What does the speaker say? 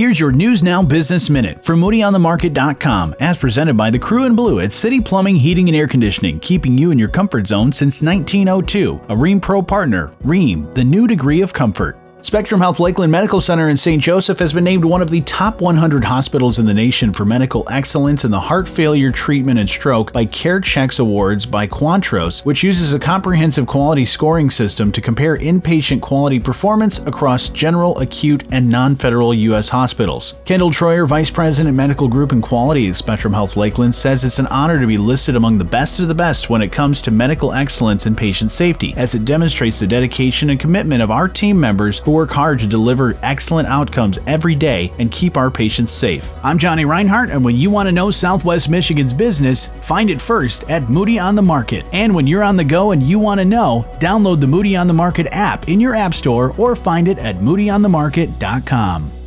Here's your News Now Business Minute from MoodyOnTheMarket.com, as presented by The Crew in Blue at City Plumbing, Heating and Air Conditioning, keeping you in your comfort zone since 1902. A Rheem Pro partner, Rheem, the new degree of comfort. Spectrum Health Lakeland Medical Center in St. Joseph has been named one of the top 100 hospitals in the nation for medical excellence in the heart failure treatment and stroke by CareChecks Awards by Quantros, which uses a comprehensive quality scoring system to compare inpatient quality performance across general, acute, and non-federal U.S. hospitals. Kendall Troyer, Vice President, Medical Group and Quality at Spectrum Health Lakeland, says it's an honor to be listed among the best of the best when it comes to medical excellence and patient safety, as it demonstrates the dedication and commitment of our team members who work hard to deliver excellent outcomes every day and keep our patients safe. I'm Johnny Reinhart, and when you want to know Southwest Michigan's business, find it first at Moody on the Market. And when you're on the go and you want to know, download the Moody on the Market app in your app store or find it at MoodyOnTheMarket.com.